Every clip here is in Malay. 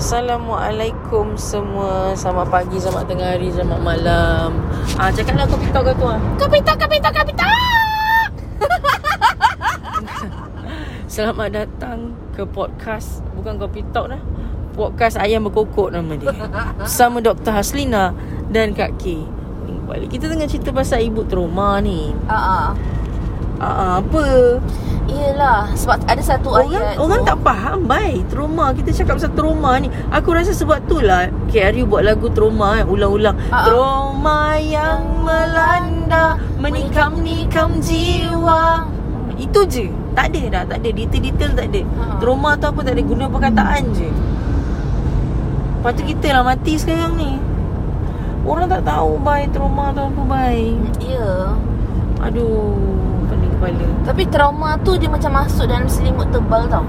Assalamualaikum semua. Selamat pagi, selamat tengah hari, selamat malam. Cakaplah Kopi Talk kat tu ah. Kopi Talk. Selamat datang ke podcast. Bukan Kopi Talk dah. Podcast Ayam Berkokok nama dia. Sama Dr. Haslina dan Kak Kay. Kita tengah cerita pasal ibu trauma ni. Apa? Yelah, sebab ada satu ayat orang tak faham baik trauma. Kita cakap pasal trauma ni, aku rasa sebab tu lah KRU buat lagu trauma kan, ulang-ulang. Trauma yang melanda menikam-nikam jiwa. Itu je. Tak ada dah, tak ada detail-detail, tak ada. Trauma tu apa, tak ada, guna perkataan je. Lepas tu kita lah mati sekarang ni. Orang tak tahu baik trauma tu apa baik. Ya. Aduh, kepala. Tapi trauma tu dia macam masuk dalam selimut tebal tau,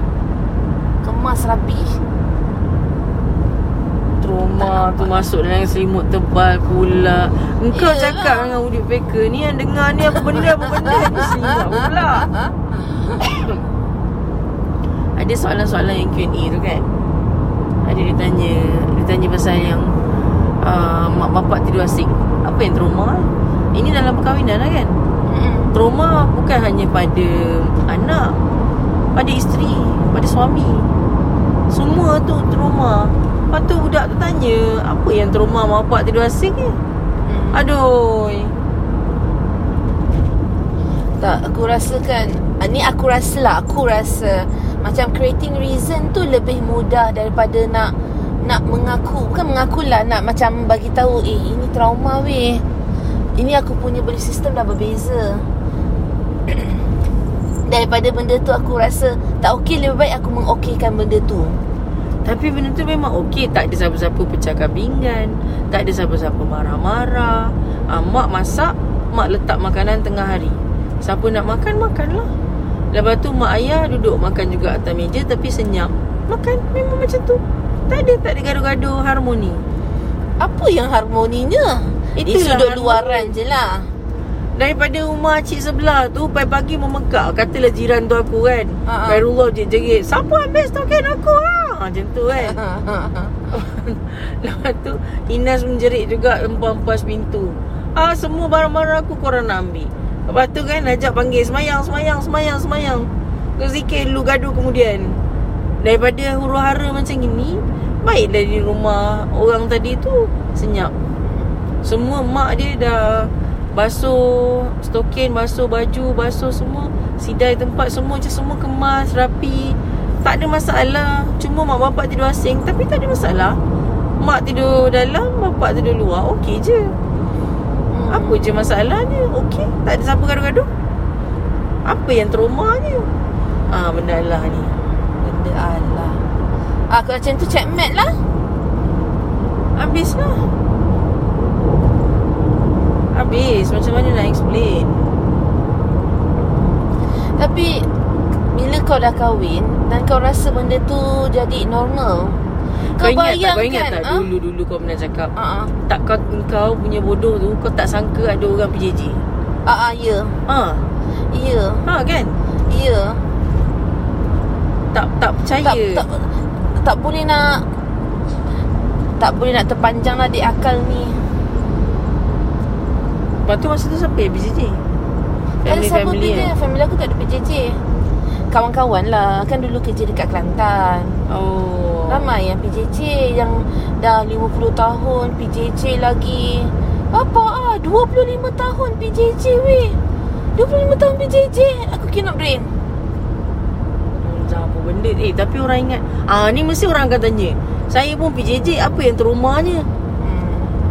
kemas rapi. Trauma tu masuk dalam selimut tebal pula. Engkau cakap dengan audio faker ni, yang dengar ni apa benda ni silap pula. Ada soalan-soalan yang Q&A tu kan, ada dia tanya pasal yang mak bapak tidur asing. Apa yang trauma? Ini dalam perkahwinan lah kan. Trauma bukan hanya pada anak, pada isteri, pada suami. Semua tu trauma. Lepas tu budak tu tanya, apa yang trauma mak bapak tidur asing ni? Aduh. Tak, aku rasa kan, ni aku rasa macam creating reason tu lebih mudah daripada nak mengaku. Bukan mengakulah, nak macam bagi tahu, ini trauma weh. Ini aku punya belief system dah berbeza. Daripada benda tu aku rasa tak okey, lebih baik aku mengokeykan benda tu. Tapi benda tu memang okey. Tak ada siapa-siapa pecahkan pinggan, tak ada siapa-siapa marah-marah. Mak masak, mak letak makanan tengah hari. Siapa nak makan, makanlah. Lepas tu mak ayah duduk makan juga atas meja, tapi senyap makan. Memang macam tu. Tak ada gaduh-gaduh, harmoni. Apa yang harmoninya? Itu sudut luaran je lah. Daripada rumah cik sebelah tu pagi-pagi memekak, katalah jiran tu aku kan, Khairullah jerit-jerit, siapa ambil stokin aku macam tu kan. Lepas tu Inas menjerit juga, empas-empas pintu, semua barang-barang aku korang nak ambil. Lepas tu kan ajak panggil semayang kau zikir dulu, gaduh kemudian. Daripada huru-hara macam gini, baiklah di rumah orang tadi tu senyap. Semua mak dia dah basuh stokin, basuh baju, basuh semua, sidai tempat semua, semua kemas, rapi. Tak ada masalah. Cuma mak bapak tidur asing, tapi tak ada masalah. Mak tidur dalam, bapak tidur luar, okey je. Apa je masalahnya? Okey, tak ada siapa gaduh-gaduh. Apa yang traumanya? Benda Allah ni. Kalau macam tu checkmate lah, habis lah. Habis, macam mana nak explain? Tapi bila kau dah kahwin dan kau rasa benda tu jadi normal, kau bayangkan. Kau ingat tak dulu-dulu kau pernah cakap, tak, kau punya bodoh tu, kau tak sangka ada orang PJJ. Ya. Ya. Kan? Ya. Tak percaya. Tak boleh nak, tak boleh nak terpanjang lah di akal ni. Lepas tu masa tu siapa yang PJJ? Ada siapa PJJ? Family aku tak ada PJJ. Kawan-kawan lah, kan dulu kerja dekat Kelantan. Ramai yang PJJ, yang dah 50 tahun PJJ lagi. Apa 25 tahun PJJ weh. 25 tahun PJJ. Aku cannot brain. Apa benda? Tapi orang ingat. Ni mesti orang akan tanya, saya pun PJJ, apa yang traumanya?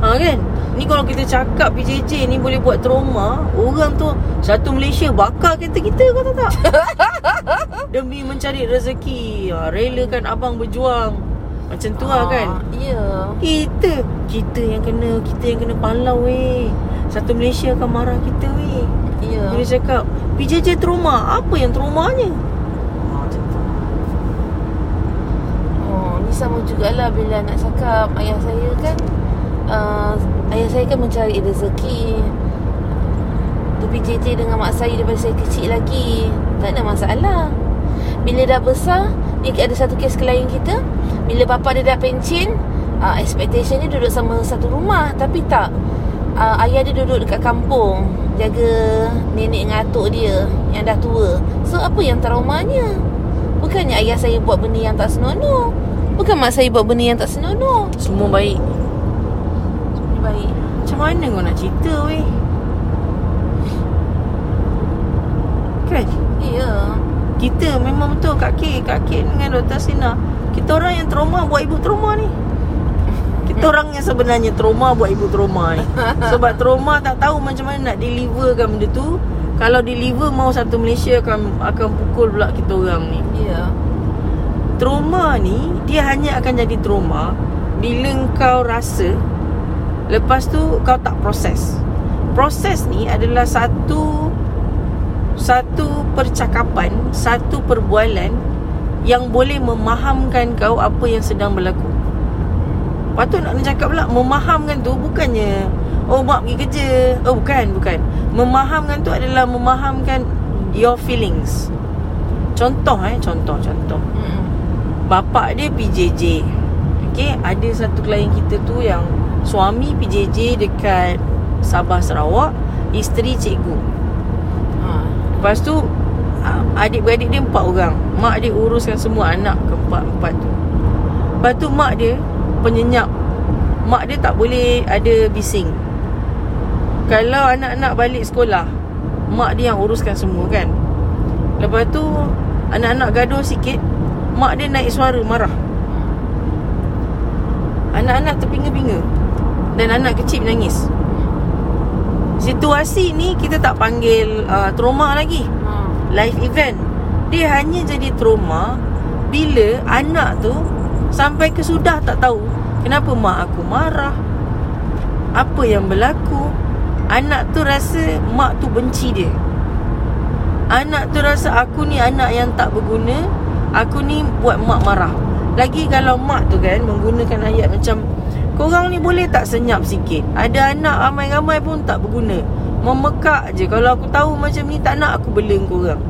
Kan? Ni kalau kita cakap PJJ ni boleh buat trauma, orang tu satu Malaysia bakar kereta kita, kau tahu tak? Demi mencari rezeki, relakan abang berjuang. Macam tu lah kan. Ya. Kita yang kena palau weh. Satu Malaysia akan marah kita weh. Ya. Boleh cakap PJJ trauma, apa yang traumanya? Ni sama jugalah bila nak cakap ayah saya kan, ayah saya kan mencari rezeki. Tu PJJ dengan mak saya daripada saya kecil lagi. Tak ada masalah. Bila dah besar, ada satu kes klien kita, bila bapa dia dah pencen, expectation dia duduk sama satu rumah. Tapi tak, ayah dia duduk dekat kampung jaga nenek dengan atuk dia yang dah tua. So apa yang traumanya? Bukannya ayah saya buat benda yang tak senonoh, bukan mak saya buat benda yang tak senonoh. Semua baik, semua baik. Macam mana kau nak cerita weh? Kan? Ya, yeah. Kita memang betul Kak Kay, Kak Kay dengan Dr. Haslina, kita orang yang trauma buat ibu trauma ni. Kita orang yang sebenarnya trauma buat ibu trauma ni. Sebab trauma tak tahu macam mana nak deliverkan benda tu. Kalau deliver mau satu Malaysia akan pukul pula kita orang ni. Ya. Yeah. Trauma ni dia hanya akan jadi trauma bila kau rasa, lepas tu kau tak proses. Proses ni adalah satu percakapan, satu perbualan yang boleh memahamkan kau apa yang sedang berlaku. Patut nak cakap pula memahamkan tu bukannya oh mak pergi kerja. Oh bukan. Memahamkan tu adalah memahamkan your feelings. Contoh. Bapak dia PJJ. Okey, ada satu klien kita tu yang suami PJJ dekat Sabah Sarawak, isteri cikgu. Lepas tu adik-beradik dia 4 orang. Mak dia uruskan semua anak keempat-empat tu. Lepas tu mak dia penyenyap. Mak dia tak boleh ada bising. Kalau anak-anak balik sekolah, mak dia yang uruskan semua kan. Lepas tu anak-anak gaduh sikit, mak dia naik suara marah. Anak-anak terpinga-pinga dan anak kecil menangis. Situasi ni kita tak panggil trauma lagi. Life event. Dia hanya jadi trauma bila anak tu sampai kesudah tak tahu kenapa mak aku marah, apa yang berlaku. Anak tu rasa mak tu benci dia. Anak tu rasa aku ni anak yang tak berguna, aku ni buat mak marah. Lagi kalau mak tu kan menggunakan ayat macam korang ni boleh tak senyap sikit, ada anak ramai-ramai pun tak berguna, memekak je. Kalau aku tahu macam ni tak nak aku bela korang.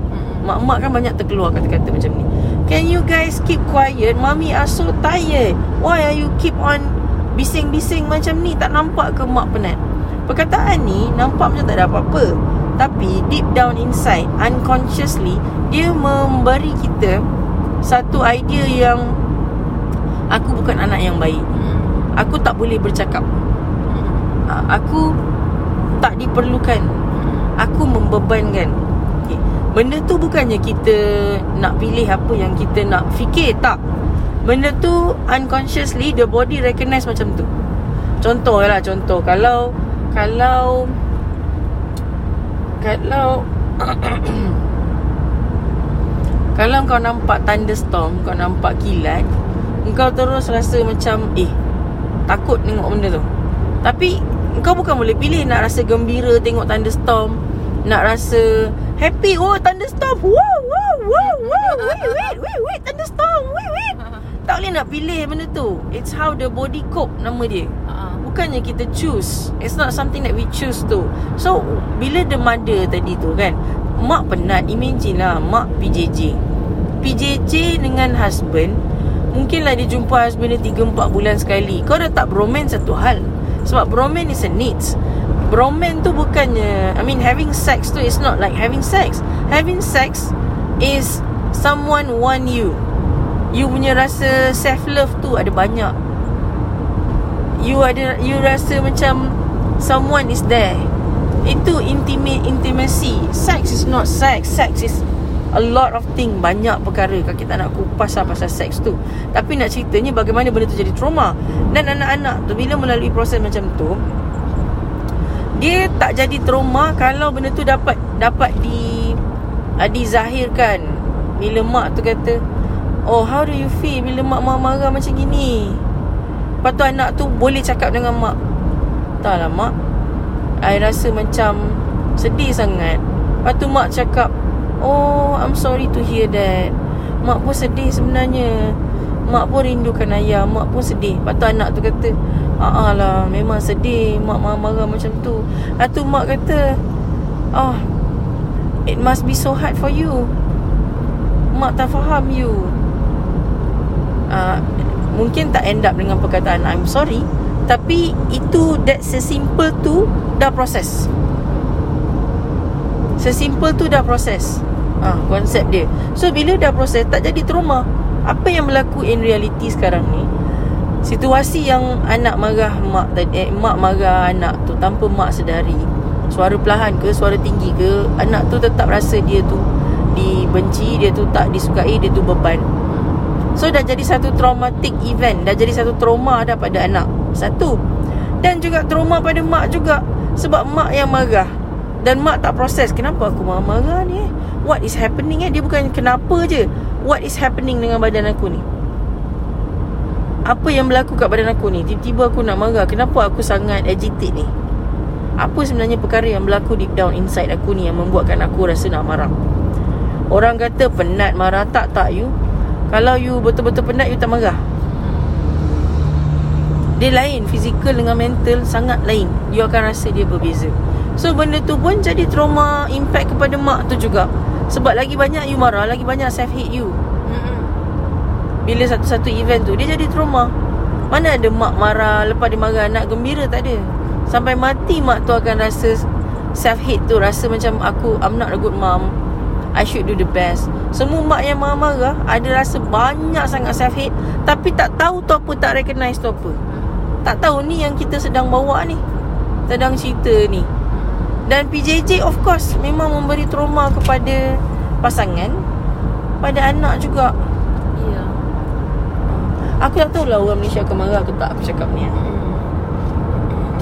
Mak-mak kan banyak terkeluar kata-kata macam ni. Can you guys keep quiet? Mommy are so tired. Why are you keep on bising-bising macam ni? Tak nampak ke mak penat? Perkataan ni nampak macam tak ada apa-apa, tapi deep down inside, unconsciously, dia memberi kita satu idea yang aku bukan anak yang baik, aku tak boleh bercakap, aku tak diperlukan, aku membebankan. Benda tu bukannya kita nak pilih apa yang kita nak fikir, tak. Benda tu unconsciously the body recognize macam tu. Contoh kalau kalau kau nampak thunderstorm, kau nampak kilat, kau terus rasa macam takut tengok benda tu. Tapi kau bukan boleh pilih nak rasa gembira tengok thunderstorm, nak rasa happy, oh thunderstorm, wow, wait, thunderstorm, wait. Tak boleh nak pilih benda tu. It's how the body cope nama dia. Bukannya kita choose. It's not something that we choose tu. So, bila the mother tadi tu kan, mak penat, imagine lah, mak PJJ. PJJ dengan husband, mungkinlah dia jumpa husband dia 3-4 bulan sekali. Kau dah tak bromance satu hal. Sebab bromance is a needs. Bromance tu bukannya, I mean having sex tu is not like having sex. Having sex is someone want you. You punya rasa self love tu ada banyak. You rasa macam someone is there. Itu intimate, intimacy. Sex is not sex. Sex is a lot of thing, banyak perkara. Kalau kita nak kupas pasal seks tu, tapi nak ceritanya bagaimana benda tu jadi trauma. Dan anak-anak tu bila melalui proses macam tu, dia tak jadi trauma kalau benda tu dapat dizahirkan. Bila mak tu kata, oh how do you feel bila mak marah macam gini? Lepas tu anak tu boleh cakap dengan mak, taklah mak, I rasa macam sedih sangat. Lepas tu mak cakap, oh I'm sorry to hear that. Mak pun sedih sebenarnya, mak pun rindukan ayah, mak pun sedih. Lepas tu anak tu kata, lah memang sedih mak marah macam tu. Lepas tu mak kata, it must be so hard for you. Mak tak faham you. mungkin tak end up dengan perkataan I'm sorry, tapi itu, that sesimple tu dah proses. Sesimple tu dah proses. Konsep dia. So bila dah proses, tak jadi trauma. Apa yang berlaku in reality sekarang ni, situasi yang anak marah mak tadi, mak marah anak tu tanpa mak sedari, suara perlahan ke, suara tinggi ke, anak tu tetap rasa dia tu dibenci, dia tu tak disukai, dia tu beban. So dah jadi satu traumatic event, dah jadi satu trauma dah pada anak. Satu. Dan juga trauma pada mak juga, sebab mak yang marah dan mak tak proses kenapa aku marah ni. What is happening Dia bukan kenapa je, what is happening dengan badan aku ni, apa yang berlaku kat badan aku ni, tiba-tiba aku nak marah, kenapa aku sangat agitated ni, apa sebenarnya perkara yang berlaku deep down inside aku ni yang membuatkan aku rasa nak marah. Orang kata penat marah, tak you, kalau you betul-betul penat, you tak marah. Dia lain, fizikal dengan mental sangat lain, you akan rasa dia berbeza. So benda tu pun jadi trauma, impact kepada mak tu juga, sebab lagi banyak you marah, lagi banyak self hate you. Bila satu-satu event tu, dia jadi trauma. Mana ada mak marah, lepas dia marah anak gembira, tak ada. Sampai mati mak tu akan rasa self-hate tu, rasa macam aku, I'm not a good mom, I should do the best. Semua mak yang marah-marah ada rasa banyak sangat self-hate, tapi tak tahu tu apa, tak recognize tu apa, tak tahu ni yang kita sedang bawa ni, sedang cerita ni. Dan PJJ of course memang memberi trauma kepada pasangan, pada anak juga. Aku tak tahulah orang Malaysia akan marah ke tak aku cakap ni.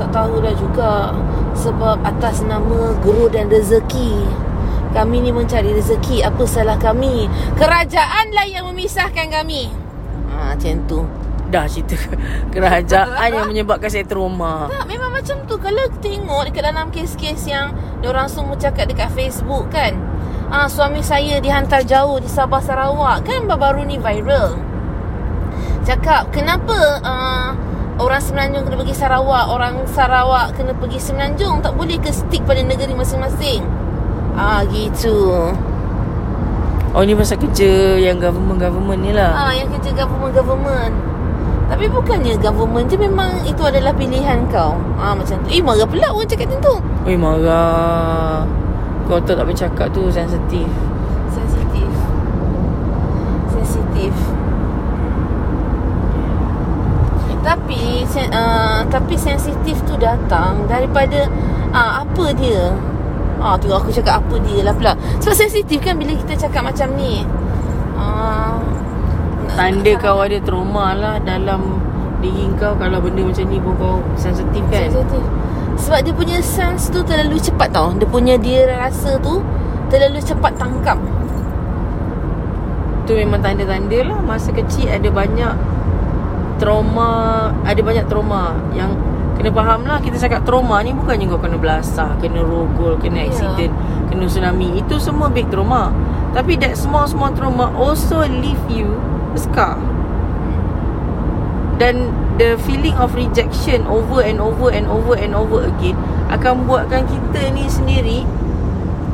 Tak tahu dah juga, sebab atas nama guru dan rezeki, kami ni mencari rezeki, apa salah kami? Kerajaanlah yang memisahkan kami. Macam tu. Dah cerita kerajaan yang menyebabkan saya trauma. Tak, memang macam tu. Kalau tengok dekat dalam kes-kes yang diorang semua cakap dekat Facebook kan, suami saya dihantar jauh di Sabah Sarawak kan, baru-baru ni viral. Cakap kenapa orang Semenanjung kena pergi Sarawak, orang Sarawak kena pergi Semenanjung, tak boleh ke stick pada negeri masing-masing? Gitu. Oh, ni pasal kerja yang government ni lah. Yang kerja government. Tapi bukannya government je, memang itu adalah pilihan kau. Macam tu. Marah pula orang cakap macam tu. Marah. Kau tak bercakap tu sensitif. Tapi sensitif tu datang daripada apa dia. Tu aku cakap apa dia lah pula. Sebab sensitif kan bila kita cakap macam ni. Tanda kau ada trauma lah dalam diri kau kalau benda macam ni pun kau sensitif kan. Sensitif. Sebab dia punya sense tu terlalu cepat tau. Dia rasa tu terlalu cepat tangkap. Tu memang tanda-tanda lah. Masa kecil ada banyak trauma, ada banyak trauma yang kena faham lah. Kita cakap trauma ni bukannya kau kena belasah, kena rogol, kena accident, kena tsunami, itu semua big trauma. Tapi that small trauma also leave you a scar. Dan the feeling of rejection over and over again akan buatkan kita ni sendiri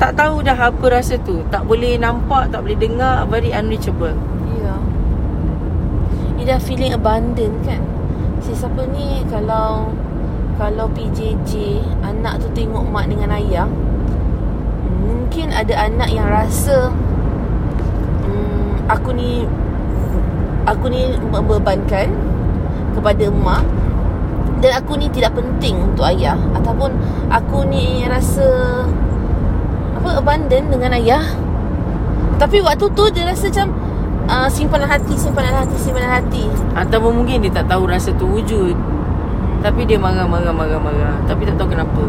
tak tahu dah apa rasa tu, tak boleh nampak, tak boleh dengar, very unreachable. Dah feeling abandoned kan. Siapa ni kalau PJJ, anak tu tengok mak dengan ayah, mungkin ada anak yang rasa aku ni membebankan kepada mak, dan aku ni tidak penting untuk ayah, ataupun aku ni rasa abandoned dengan ayah. Tapi waktu tu dia rasa macam simpanan hati. Ataupun mungkin dia tak tahu rasa tu wujud, tapi dia marah, tapi tak tahu kenapa.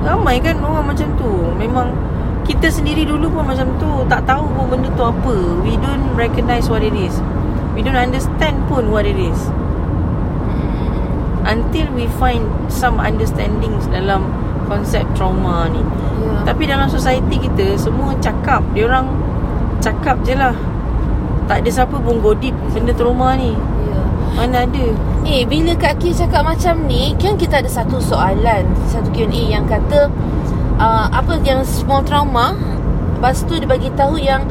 Ramai kan orang macam tu. Memang kita sendiri dulu pun macam tu, tak tahu pun benda tu apa. We don't recognize what it is, we don't understand pun what it is, until we find some understandings dalam konsep trauma ni. Tapi dalam society kita, semua cakap, diorang cakap je lah, tak ada siapa pun godip benda trauma ni. Mana ada. Bila Kak Kay cakap macam ni kan, kita ada satu soalan, satu Q&A yang kata apa yang small trauma. Lepas tu dia bagi tahu yang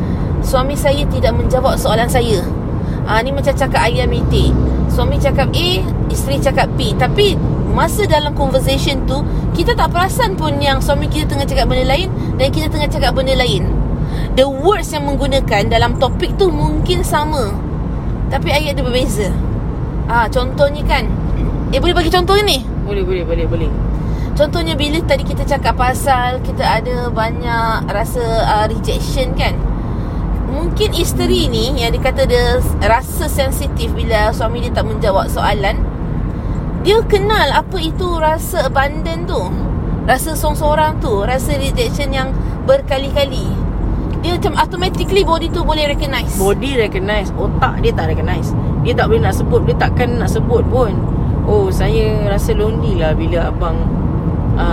suami saya tidak menjawab soalan saya. Ni macam cakap ayam itik. Suami cakap A, isteri cakap B. Tapi masa dalam conversation tu, kita tak perasan pun yang suami kita tengah cakap benda lain dan kita tengah cakap benda lain. The words yang menggunakan dalam topik tu mungkin sama, tapi ayat dia berbeza. Contohnya kan, boleh bagi contoh ni? Boleh. Contohnya bila tadi kita cakap pasal kita ada banyak rasa rejection kan. Mungkin isteri ni yang dia kata dia rasa sensitif bila suami dia tak menjawab soalan. Dia kenal apa itu rasa abandon tu, rasa sorang-sorang tu, rasa rejection yang berkali-kali. Dia macam automatically body tu boleh recognize. Body recognize, otak dia tak recognize. Dia tak boleh nak sebut, dia takkan nak sebut pun. Oh, saya rasa lonely lah bila abang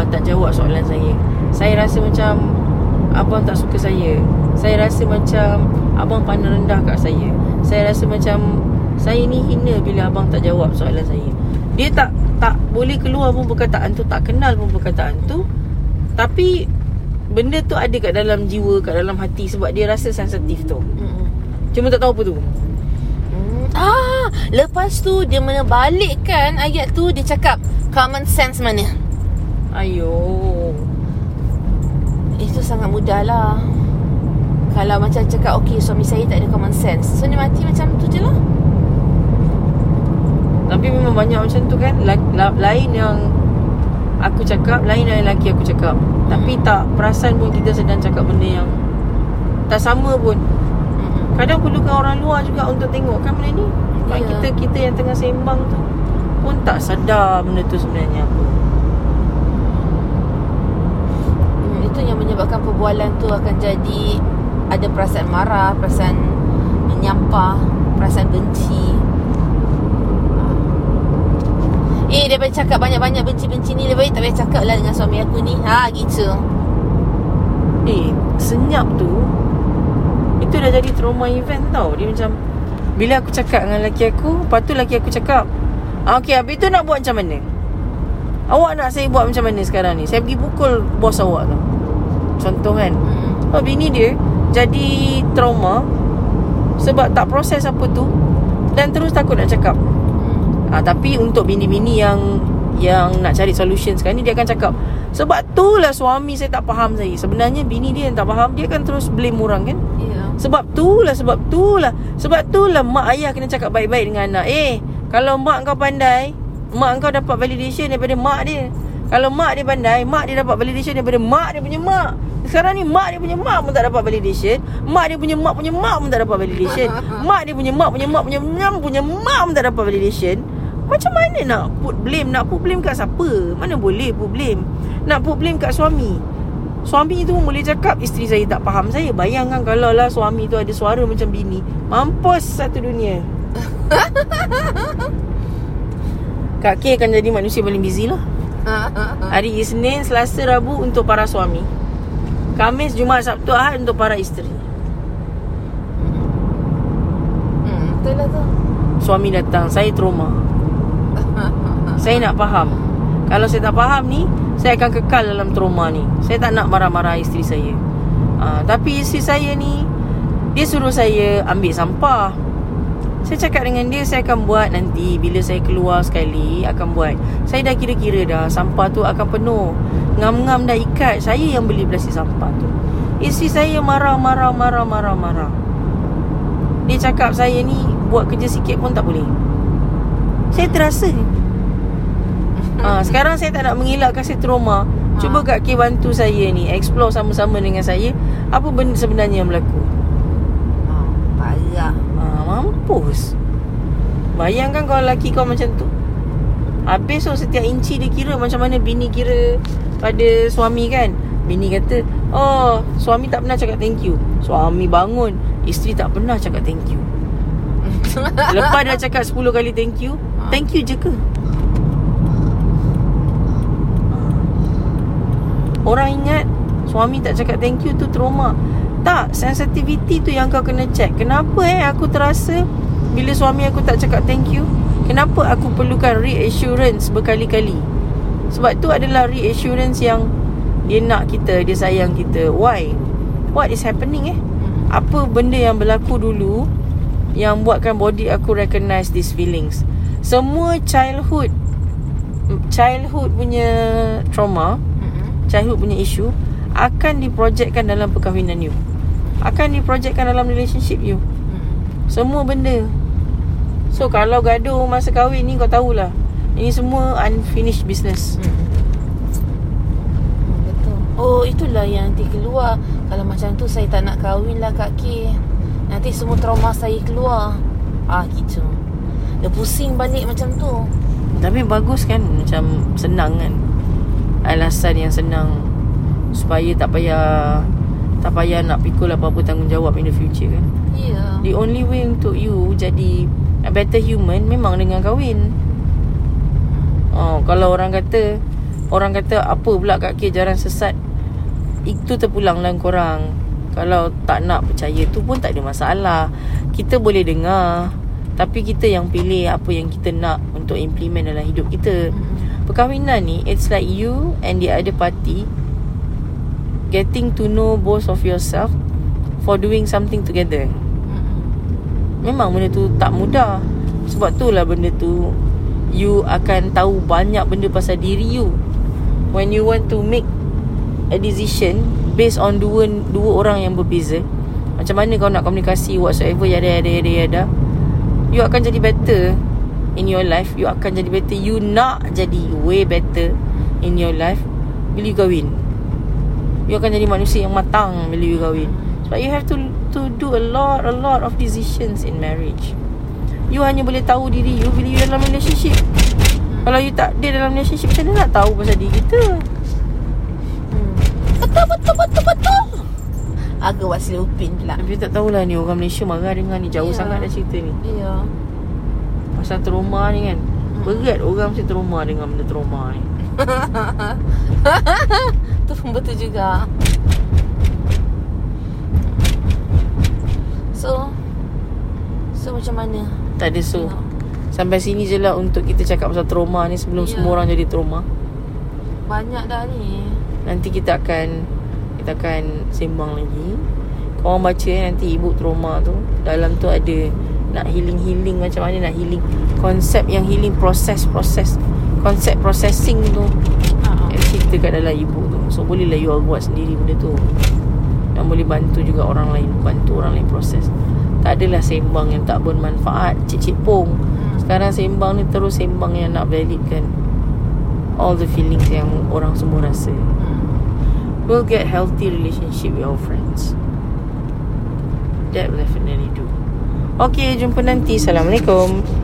tak jawab soalan saya. Saya rasa macam abang tak suka saya. Saya rasa macam abang pandang rendah kat saya. Saya rasa macam saya ni hina bila abang tak jawab soalan saya. Dia tak boleh keluar pun perkataan tu, tak kenal pun perkataan tu, tapi benda tu ada kat dalam jiwa, kat dalam hati, sebab dia rasa sensitif tu. Cuma tak tahu apa tu. Lepas tu dia menebalikkan ayat tu, dia cakap common sense mana? Itu sangat mudah lah. Kalau macam cakap okay, suami saya tak ada common sense, so dia mati macam tu je lah. Tapi memang banyak macam tu kan. Lain yang aku cakap, lain yang lelaki aku cakap. Tapi tak perasan pun kita sedang cakap benda yang tak sama pun. Kadang perlukan orang luar juga untuk tengokkan benda ni. Sebab kita yang tengah sembang tu pun tak sadar benda tu sebenarnya apa. Itu yang menyebabkan perbualan tu akan jadi ada perasaan marah, perasaan menyampah, perasaan benci. Daripada cakap banyak-banyak benci-benci ni, lebih baik tak payah cakap lah dengan suami aku ni. Gitu. Senyap tu, itu dah jadi trauma event tau. Dia macam bila aku cakap dengan lelaki aku, lepas tu lelaki aku cakap, okay, habis tu nak buat macam mana? Awak nak saya buat macam mana sekarang ni? Saya pergi pukul bos awak tu, contoh kan. Bini dia jadi trauma sebab tak proses apa tu dan terus takut nak cakap. Tapi untuk bini-bini yang nak cari solution sekarang ni, dia akan cakap sebab tu lah suami saya tak faham saya. Sebenarnya bini dia yang tak faham, dia akan terus blame orang kan. Sebab tu lah mak ayah kena cakap baik-baik dengan anak. Kalau mak kau pandai, mak kau dapat validation daripada mak dia. Kalau mak dia pandai, mak dia dapat validation daripada mak dia punya mak. Sekarang ni mak dia punya mak pun tak dapat validation. Mak dia punya mak pun tak dapat validation. Mak dia punya mak pun tak dapat validation. Macam mana nak put blame? Nak put blame kat siapa? Mana boleh put blame. Nak put blame kat suami. Suami tu boleh cakap isteri saya tak faham saya. Bayangkan kalau lah suami tu ada suara macam bini, mampus satu dunia. Kak Kay akan jadi manusia paling busy lah. Hari Isnin, Selasa, Rabu untuk para suami, Khamis, Jumaat, Sabtu, Ahad untuk para isteri. Itulah tu. Suami datang, saya trauma. Saya nak faham. Kalau saya tak faham ni, saya akan kekal dalam trauma ni. Saya tak nak marah-marah isteri saya. Tapi isteri saya ni, dia suruh saya ambil sampah. Saya cakap dengan dia, saya akan buat nanti bila saya keluar sekali, akan buat. Saya dah kira-kira dah, sampah tu akan penuh. Ngam-ngam dah ikat. Saya yang beli plastik sampah tu. Isteri saya marah. Dia cakap saya ni buat kerja sikit pun tak boleh. Saya terasa. Sekarang saya tak nak mengelakkan saya trauma. Cuba Kak Kay bantu saya ni, explore sama-sama dengan saya apa benda sebenarnya yang berlaku. Payah. Mampus. Bayangkan kalau lelaki kau macam tu. Habis tu setiap inci dia kira. Macam mana bini kira pada suami kan. Bini kata, oh, suami tak pernah cakap thank you. Suami bangun, isteri tak pernah cakap thank you. Lepas dah cakap 10 kali thank you, thank you je ke? Orang ingat suami tak cakap thank you tu trauma. Tak, sensitivity tu yang kau kena check. Kenapa aku terasa bila suami aku tak cakap thank you? Kenapa aku perlukan reassurance berkali-kali? Sebab tu adalah reassurance yang dia nak kita, dia sayang kita. Why? What is happening Apa benda yang berlaku dulu yang buatkan body aku recognize these feelings? semua childhood punya trauma, childhood punya issue akan diprojekkan dalam perkahwinan you, akan diprojekkan dalam relationship you, semua benda. So kalau gaduh masa kahwin ni, kau tahulah, ini semua unfinished business. Betul. Oh, itulah yang nanti keluar. Kalau macam tu saya tak nak kahwin lah Kak K, nanti semua trauma saya keluar. Ah gitu. Dia pusing balik macam tu. Tapi bagus kan, macam senang kan, alasan yang senang supaya tak payah nak pikul apa-apa tanggungjawab in the future kan. Yeah. The only way untuk you jadi a better human memang dengan kahwin. Kalau orang kata apa pula Kak K jarang sesat, itu terpulanglah korang. Kalau tak nak percaya tu pun tak ada masalah, kita boleh dengar, tapi kita yang pilih apa yang kita nak untuk implement dalam hidup kita. Perkahwinan ni, it's like you and the other party getting to know both of yourself for doing something together. Memang benda tu tak mudah. Sebab tu lah benda tu, you akan tahu banyak benda pasal diri you when you want to make a decision based on dua orang yang berbeza. Macam mana kau nak komunikasi, whatsoever, yada. You akan jadi better in your life. You akan jadi better. You nak jadi way better in your life bila you kahwin. You akan jadi manusia yang matang bila you kahwin. So you have to do a lot of decisions in marriage. You hanya boleh tahu diri you bila you dalam relationship. Kalau you tak ada dalam relationship, kita nak tahu pasal diri kita. Betul. Agak buat selupin pula. Tapi tak tahulah ni, orang Malaysia marah dengan ni. Jauh sangat dah cerita ni. Ya. Pasal trauma ni kan. Berat orang mesti trauma dengan benda trauma ni. Tu pun betul juga. So macam mana? Tak ada so. Sampai sini je lah untuk kita cakap pasal trauma ni. Sebelum semua orang jadi trauma. Banyak dah ni. Nanti kita akan sembang lagi. Korang baca nanti e-book trauma tu. Dalam tu ada nak healing macam mana nak healing. Konsep yang healing, proses. Konsep processing tu cerita kat dalam e-book tu. So bolehlah you all buat sendiri benda tu. Dan boleh bantu juga orang lain, bantu orang lain proses. Tak adalah sembang yang tak bermanfaat, cicit pong. Sekarang sembang ni terus sembang yang nak validkan all the feelings yang orang semua rasa. We'll get healthy relationship with our friends. That will definitely do. Okay, jumpa nanti. Assalamualaikum.